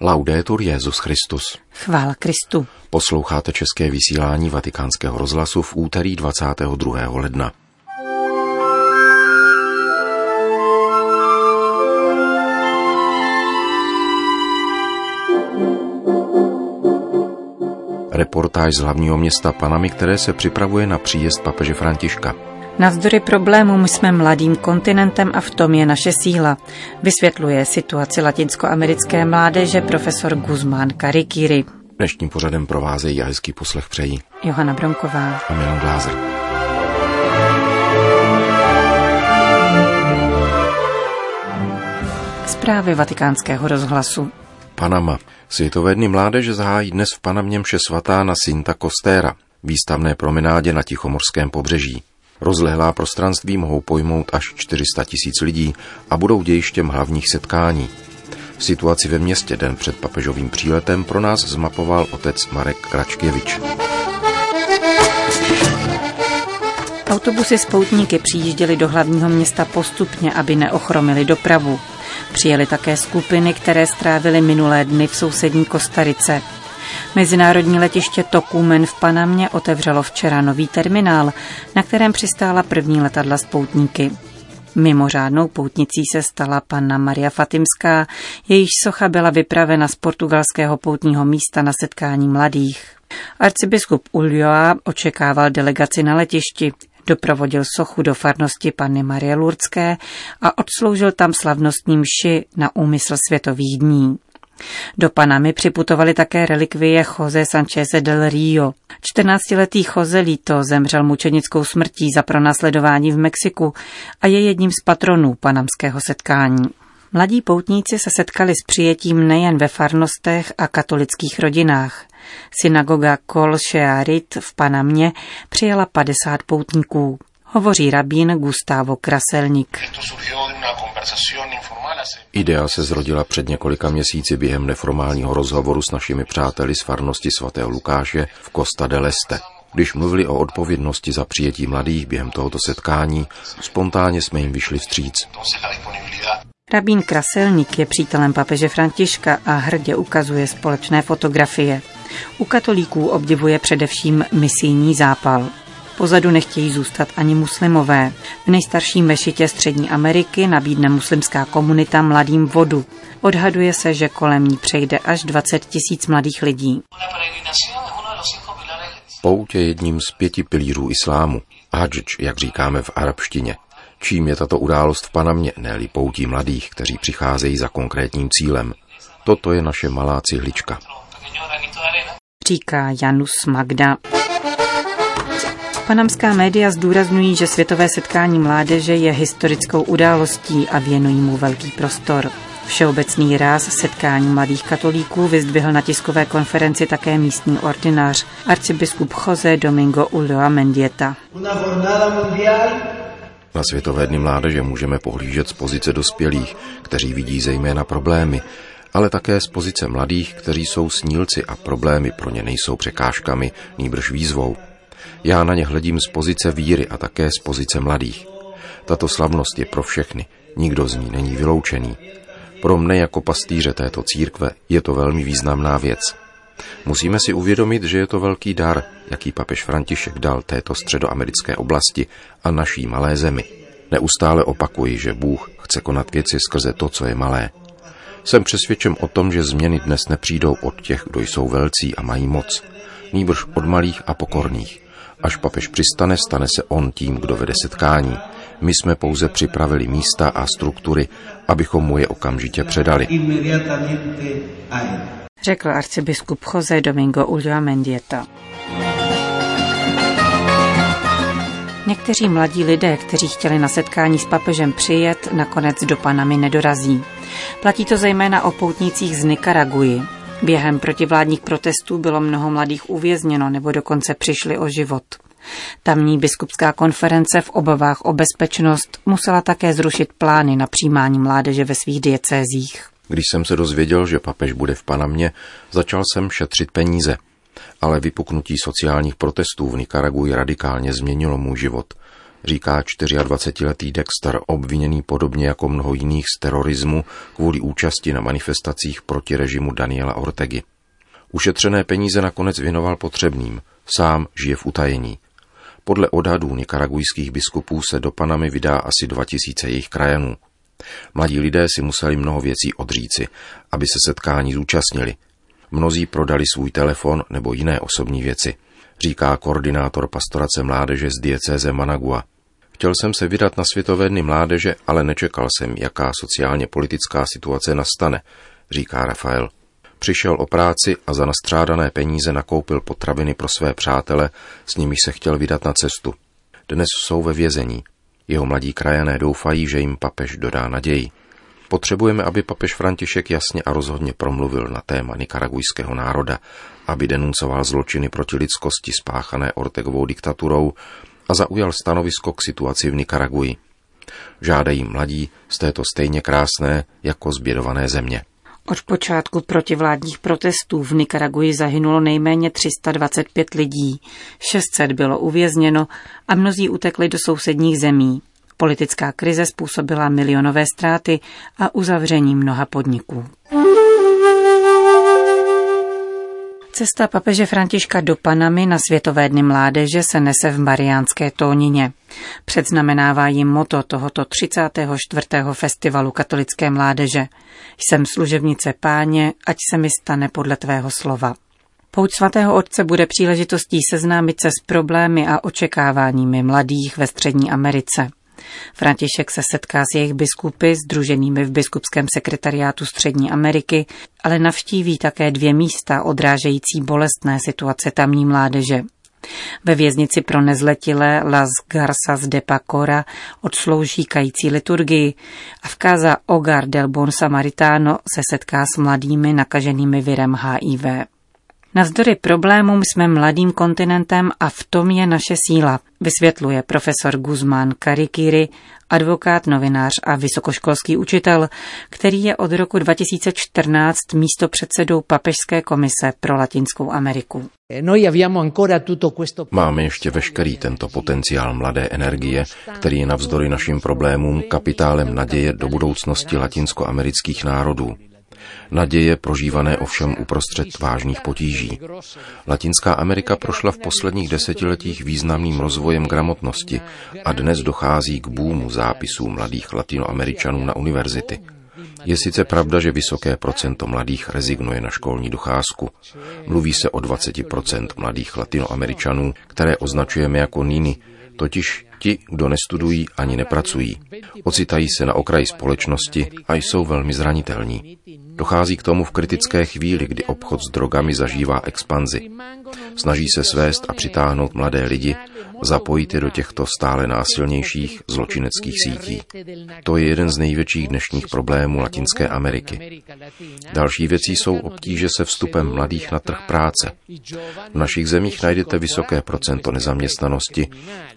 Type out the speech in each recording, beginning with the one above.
Laudetur Jesus Christus. Chvála Kristu. Posloucháte české vysílání Vatikánského rozhlasu v úterý 22. ledna. Reportáž z hlavního města Panamy, které se připravuje na příjezd papeže Františka. Navzdory problémům jsme mladým kontinentem a v tom je naše síla, vysvětluje situaci latinskoamerické mládeže profesor Guzmán Karikýry. Dnešním pořadem provázejí a hezký poslech přejí Johana Bronková a Milan Glázer. Zprávy Vatikánského rozhlasu. Panama. Světové dny mládeže zahájí dnes v Panamě mše svatá na Cinta Costera, výstavné promenádě na Tichomorském pobřeží. Rozlehlá prostranství mohou pojmout až 400 000 lidí a budou dějištěm hlavních setkání. Situaci ve městě den před papežovým příletem pro nás zmapoval otec Marek Kračkevič. Autobusy s poutníky přijížděly do hlavního města postupně, aby neochromily dopravu. Přijeli také skupiny, které strávily minulé dny v sousední Kostarice. Mezinárodní letiště Tocumen v Panamě otevřelo včera nový terminál, na kterém přistála první letadla s poutníky. Mimořádnou poutnicí se stala panna Maria Fatimská, jejíž socha byla vypravena z portugalského poutního místa na setkání mladých. Arcibiskup Ulloa očekával delegaci na letišti, doprovodil sochu do farnosti panny Marie Lurdské a odsloužil tam slavnostní mši na úmysl světových dní. Do Panamy připutovaly také relikvie Jose Sancheze del Rio. 14-letý Jose Lito zemřel mučenickou smrtí za pronásledování v Mexiku a je jedním z patronů panamského setkání. Mladí poutníci se setkali s přijetím nejen ve farnostech a katolických rodinách. Synagoga Kol Shearit v Panamě přijala 50 poutníků. Hovoří rabín Gustavo Kraselnik. Idea se zrodila před několika měsíci během neformálního rozhovoru s našimi přáteli z farnosti sv. Lukáše v Costa del Este. Když mluvili o odpovědnosti za přijetí mladých během tohoto setkání, spontánně jsme jim vyšli vstříc. Rabín Kraselník je přítelem papeže Františka a hrdě ukazuje společné fotografie. U katolíků obdivuje především misijní zápal. Pozadu nechtějí zůstat ani muslimové. V nejstarší mešitě Střední Ameriky nabídne muslimská komunita mladým vodu. Odhaduje se, že kolem ní přejde až 20 000 mladých lidí. Pout je jedním z 5 pilířů islámu. Hadž, jak říkáme v arabštině. Čím je tato událost v Panamě, ne-li poutí mladých, kteří přicházejí za konkrétním cílem. Toto je naše malá cihlička. Říká Yanis Magda. Panamská média zdůrazňují, že světové setkání mládeže je historickou událostí a věnují mu velký prostor. Všeobecný ráz setkání mladých katolíků vyzdvihl na tiskové konferenci také místní ordinář, arcibiskup José Domingo Ulloa Mendieta. Na světové dny mládeže můžeme pohlížet z pozice dospělých, kteří vidí zejména problémy, ale také z pozice mladých, kteří jsou snílci a problémy pro ně nejsou překážkami, nýbrž výzvou. Já na ně hledím z pozice víry a také z pozice mladých. Tato slavnost je pro všechny, nikdo z ní není vyloučený. Pro mne jako pastýře této církve je to velmi významná věc. Musíme si uvědomit, že je to velký dar, jaký papež František dal této středoamerické oblasti a naší malé zemi. Neustále opakuji, že Bůh chce konat věci skrze to, co je malé. Jsem přesvědčen o tom, že změny dnes nepřijdou od těch, kdo jsou velcí a mají moc, nýbrž od malých a pokorných. Až papež přistane, stane se on tím, kdo vede setkání. My jsme pouze připravili místa a struktury, abychom mu je okamžitě předali. Řekl arcibiskup José Domingo Ulloa Mendieta. Někteří mladí lidé, kteří chtěli na setkání s papežem přijet, nakonec do Panamy nedorazí. Platí to zejména o poutnících z Nikaraguji. Během protivládních protestů bylo mnoho mladých uvězněno nebo dokonce přišli o život. Tamní biskupská konference v obavách o bezpečnost musela také zrušit plány na přijímání mládeže ve svých diecézích. Když jsem se dozvěděl, že papež bude v Panamě, začal jsem šetřit peníze. Ale vypuknutí sociálních protestů v Nikaraguji radikálně změnilo můj život. říká 24-letý Dexter, obviněný podobně jako mnoho jiných z terorismu kvůli účasti na manifestacích proti režimu Daniela Ortegy. Ušetřené peníze nakonec věnoval potřebným, sám žije v utajení. Podle odhadů nikaragujských biskupů se do Panamy vydá asi 2000 jejich krajanů. Mladí lidé si museli mnoho věcí odříci, aby se setkání zúčastnili. Mnozí prodali svůj telefon nebo jiné osobní věci, říká koordinátor pastorace mládeže z diecéze Managua. Chtěl jsem se vydat na Světové dny mládeže, ale nečekal jsem, jaká sociálně politická situace nastane, říká Rafael. Přišel o práci a za nastřádané peníze nakoupil potraviny pro své přátele, s nimiž se chtěl vydat na cestu. Dnes jsou ve vězení. Jeho mladí krajané doufají, že jim papež dodá naději. Potřebujeme, aby papež František jasně a rozhodně promluvil na téma nikaragujského národa, aby denuncoval zločiny proti lidskosti spáchané Ortegovou diktaturou a zaujal stanovisko k situaci v Nikaraguji. Žádají mladí z této stejně krásné jako zbědované země. Od počátku protivládních protestů v Nikaraguji zahynulo nejméně 325 lidí, 600 bylo uvězněno a mnozí utekli do sousedních zemí. Politická krize způsobila milionové ztráty a uzavření mnoha podniků. Cesta papeže Františka do Panamy na Světové dny mládeže se nese v Mariánské tónině. Předznamenává jim motto tohoto 34. festivalu katolické mládeže. Jsem služebnice Páně, ať se mi stane podle tvého slova. Pouť svatého otce bude příležitostí seznámit se s problémy a očekáváními mladých ve Střední Americe. František se setká s jejich biskupy, sdruženými v biskupském sekretariátu Střední Ameriky, ale navštíví také 2 místa odrážející bolestné situace tamní mládeže. Ve věznici pro nezletilé Las Garzas de Pacora odslouží kající liturgii a v Casa Hogar del Bon Samaritano se setká s mladými nakaženými virem HIV. Navzdory problémům jsme mladým kontinentem a v tom je naše síla, vysvětluje profesor Guzmán Karikýry, advokát, novinář a vysokoškolský učitel, který je od roku 2014 místopředsedou Papežské komise pro Latinskou Ameriku. Máme ještě veškerý tento potenciál mladé energie, který je navzdory našim problémům kapitálem naděje do budoucnosti latinskoamerických národů. Naděje prožívané ovšem uprostřed vážných potíží. Latinská Amerika prošla v posledních desetiletích významným rozvojem gramotnosti a dnes dochází k boomu zápisů mladých Latinoameričanů na univerzity. Je sice pravda, že vysoké procento mladých rezignuje na školní docházku. Mluví se o 20% mladých Latinoameričanů, které označujeme jako nini, totiž ti, kdo nestudují ani nepracují. Ocitají se na okraji společnosti a jsou velmi zranitelní. Dochází k tomu v kritické chvíli, kdy obchod s drogami zažívá expanzi. Snaží se svést a přitáhnout mladé lidi, zapojit je do těchto stále násilnějších zločineckých sítí. To je jeden z největších dnešních problémů Latinské Ameriky. Další věcí jsou obtíže se vstupem mladých na trh práce. V našich zemích najdete vysoké procento nezaměstnanosti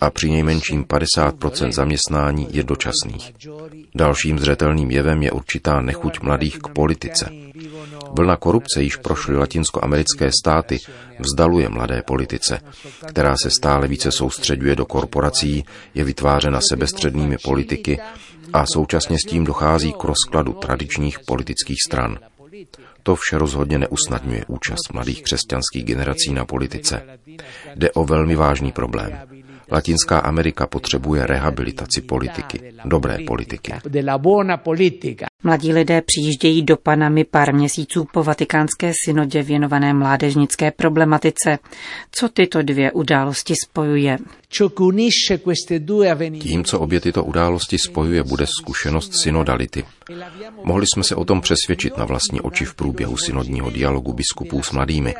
a při nejmenším 50% zaměstnání je dočasných. Dalším zřetelným jevem je určitá nechuť mladých k politice. Vlna korupce, již prošly latinskoamerické státy, vzdaluje mladé politice, která se stále více soustřeďuje do korporací, je vytvářena sebestřednými politiky a současně s tím dochází k rozkladu tradičních politických stran. To vše rozhodně neusnadňuje účast mladých křesťanských generací na politice. Jde o velmi vážný problém. Latinská Amerika potřebuje rehabilitaci politiky, dobré politiky. Mladí lidé přijíždějí do Panamy pár měsíců po vatikánské synodě věnované mládežnické problematice. Co tyto 2 události spojuje? Tím, co obě tyto události spojuje, bude zkušenost synodality. Mohli jsme se o tom přesvědčit na vlastní oči v průběhu synodního dialogu biskupů s mladými.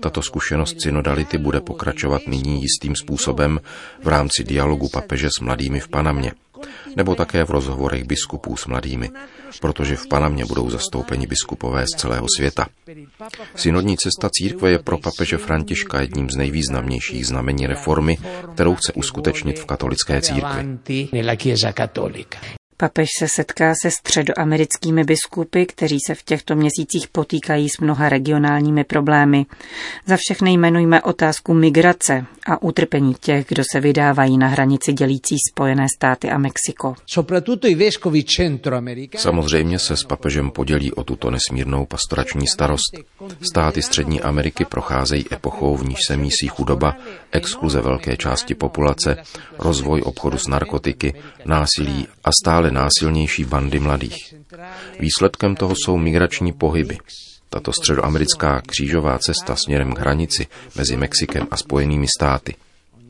Tato zkušenost synodality bude pokračovat nyní jistým způsobem v rámci dialogu papeže s mladými v Panamě, nebo také v rozhovorech biskupů s mladými, protože v Panamě budou zastoupeni biskupové z celého světa. Synodní cesta církve je pro papeže Františka jedním z nejvýznamnějších znamení reformy, kterou chce uskutečnit v katolické církvi. Papež se setká se středoamerickými biskupy, kteří se v těchto měsících potýkají s mnoha regionálními problémy. Za všechny jmenujme otázku migrace a utrpení těch, kdo se vydávají na hranici dělící Spojené státy a Mexiko. Samozřejmě se s papežem podělí o tuto nesmírnou pastorační starost. Státy Střední Ameriky procházejí epochou, v níž se mísí chudoba, exkluze velké části populace, rozvoj obchodu s narkotiky, násilí a stále násilnější bandy mladých. Výsledkem toho jsou migrační pohyby. Tato středoamerická křížová cesta směrem k hranici mezi Mexikem a Spojenými státy.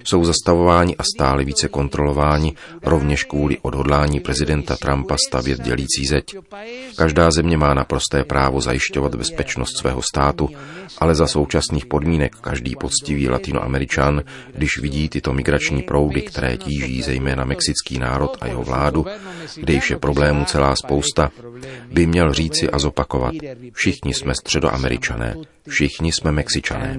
Jsou zastavováni a stále více kontrolováni rovněž kvůli odhodlání prezidenta Trumpa stavět dělící zeď. Každá země má naprosté právo zajišťovat bezpečnost svého státu, ale za současných podmínek každý poctivý Latinoameričan, když vidí tyto migrační proudy, které tíží zejména mexický národ a jeho vládu, kde již je problémů celá spousta, by měl říci a zopakovat: všichni jsme Středoameričané, všichni jsme Mexičané.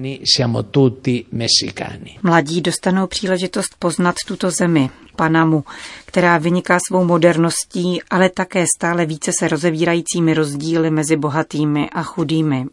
Mladí dostanou příležitost poznat tuto zemi, Panamu, která vyniká svou moderností, ale také stále více se rozevírajícími rozdíly mezi bohatými a chudými.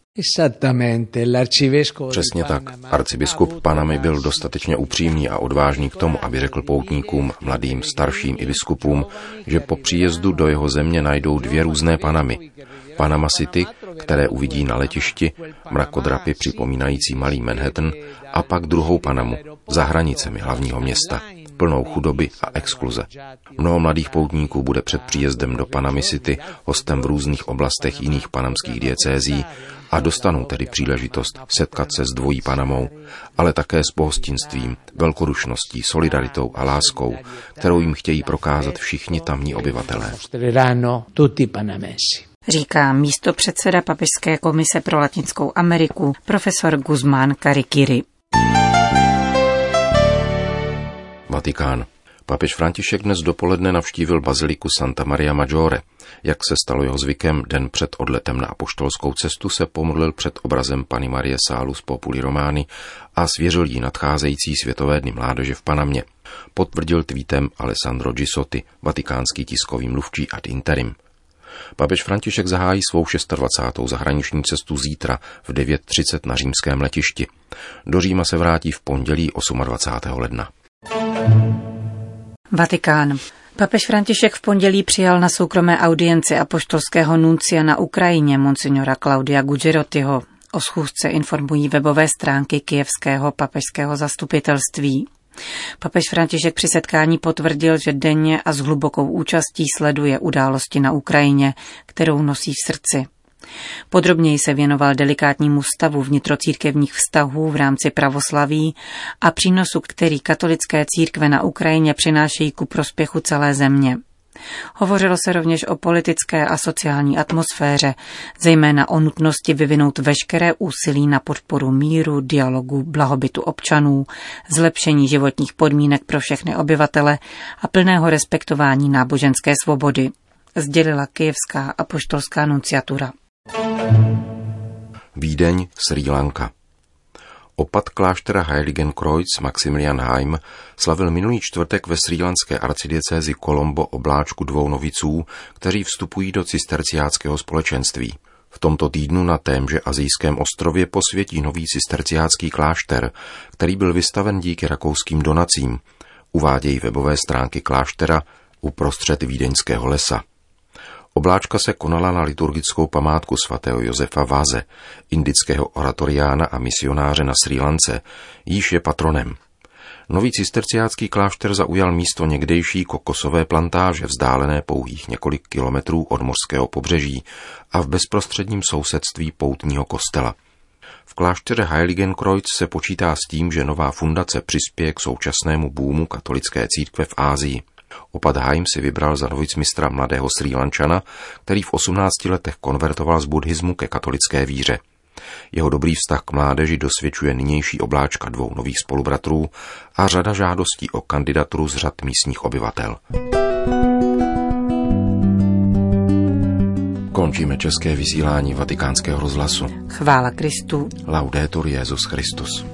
Přesně tak. Arcibiskup Panamy byl dostatečně upřímný a odvážný k tomu, aby řekl poutníkům, mladým, starším i biskupům, že po příjezdu do jeho země najdou dvě různé Panamy. Panama City, které uvidí na letišti, mrakodrapy připomínající malý Manhattan, a pak druhou Panamu, za hranicemi hlavního města, plnou chudoby a exkluze. Mnoho mladých poutníků bude před příjezdem do Panamy City hostem v různých oblastech jiných panamských diecézí a dostanou tedy příležitost setkat se s dvojí Panamou, ale také s pohostinstvím, velkodušností, solidaritou a láskou, kterou jim chtějí prokázat všichni tamní obyvatelé. Říká místopředseda Papežské komise pro Latinskou Ameriku, profesor Guzmán Karikýry. Vatikán. Papež František dnes dopoledne navštívil baziliku Santa Maria Maggiore. Jak se stalo jeho zvykem, den před odletem na apoštolskou cestu se pomodlil před obrazem Panny Marie Salus Populi Romani a svěřil jí nadcházející Světové dny mládeže v Panamě. Potvrdil tweetem Alessandro Gisotti, vatikánský tiskový mluvčí ad interim. Papež František zahájí svou 26. zahraniční cestu zítra v 9:30 na římském letišti. Do Říma se vrátí v pondělí 28. ledna. Vatikán. Papež František v pondělí přijal na soukromé audienci apoštolského nuncia na Ukrajině monsignora Claudia Guggerottiho. O schůzce informují webové stránky Kyjevského papežského zastupitelství. Papež František při setkání potvrdil, že denně a s hlubokou účastí sleduje události na Ukrajině, kterou nosí v srdci. Podrobněji se věnoval delikátnímu stavu vnitrocírkevních vztahů v rámci pravoslaví a přínosu, který katolické církve na Ukrajině přinášejí ku prospěchu celé země. Hovořilo se rovněž o politické a sociální atmosféře, zejména o nutnosti vyvinout veškeré úsilí na podporu míru, dialogu, blahobytu občanů, zlepšení životních podmínek pro všechny obyvatele a plného respektování náboženské svobody, sdělila Kyjevská apoštolská nunciatura. Vídeň, Srí Lanka. Opat kláštera Heiligenkreuz Maximilian Haim slavil minulý čtvrtek ve srílanské arcidiecézi Colombo obláčku dvou noviců, kteří vstupují do cisterciáckého společenství. V tomto týdnu na témže asijském ostrově posvětí nový cisterciácký klášter, který byl vystaven díky rakouským donacím. Uvádějí webové stránky kláštera uprostřed vídeňského lesa. Obláčka se konala na liturgickou památku svatého Josefa Váze, indického oratoriána a misionáře na Srí Lance, jíž je patronem. Nový cisterciácký klášter zaujal místo někdejší kokosové plantáže vzdálené pouhých několik kilometrů od mořského pobřeží a v bezprostředním sousedství poutního kostela. V klášteře Heiligenkreuz se počítá s tím, že nová fundace přispěje k současnému boomu katolické církve v Ázii. Opat Haim si vybral za novicmistra mladého Srílančana, který v 18 letech konvertoval z buddhismu ke katolické víře. Jeho dobrý vztah k mládeži dosvědčuje nynější obláčka dvou nových spolubratrů a řada žádostí o kandidaturu z řad místních obyvatel. Končíme české vysílání Vatikánského rozhlasu. Chvála Kristu. Laudetur Jesus Christus.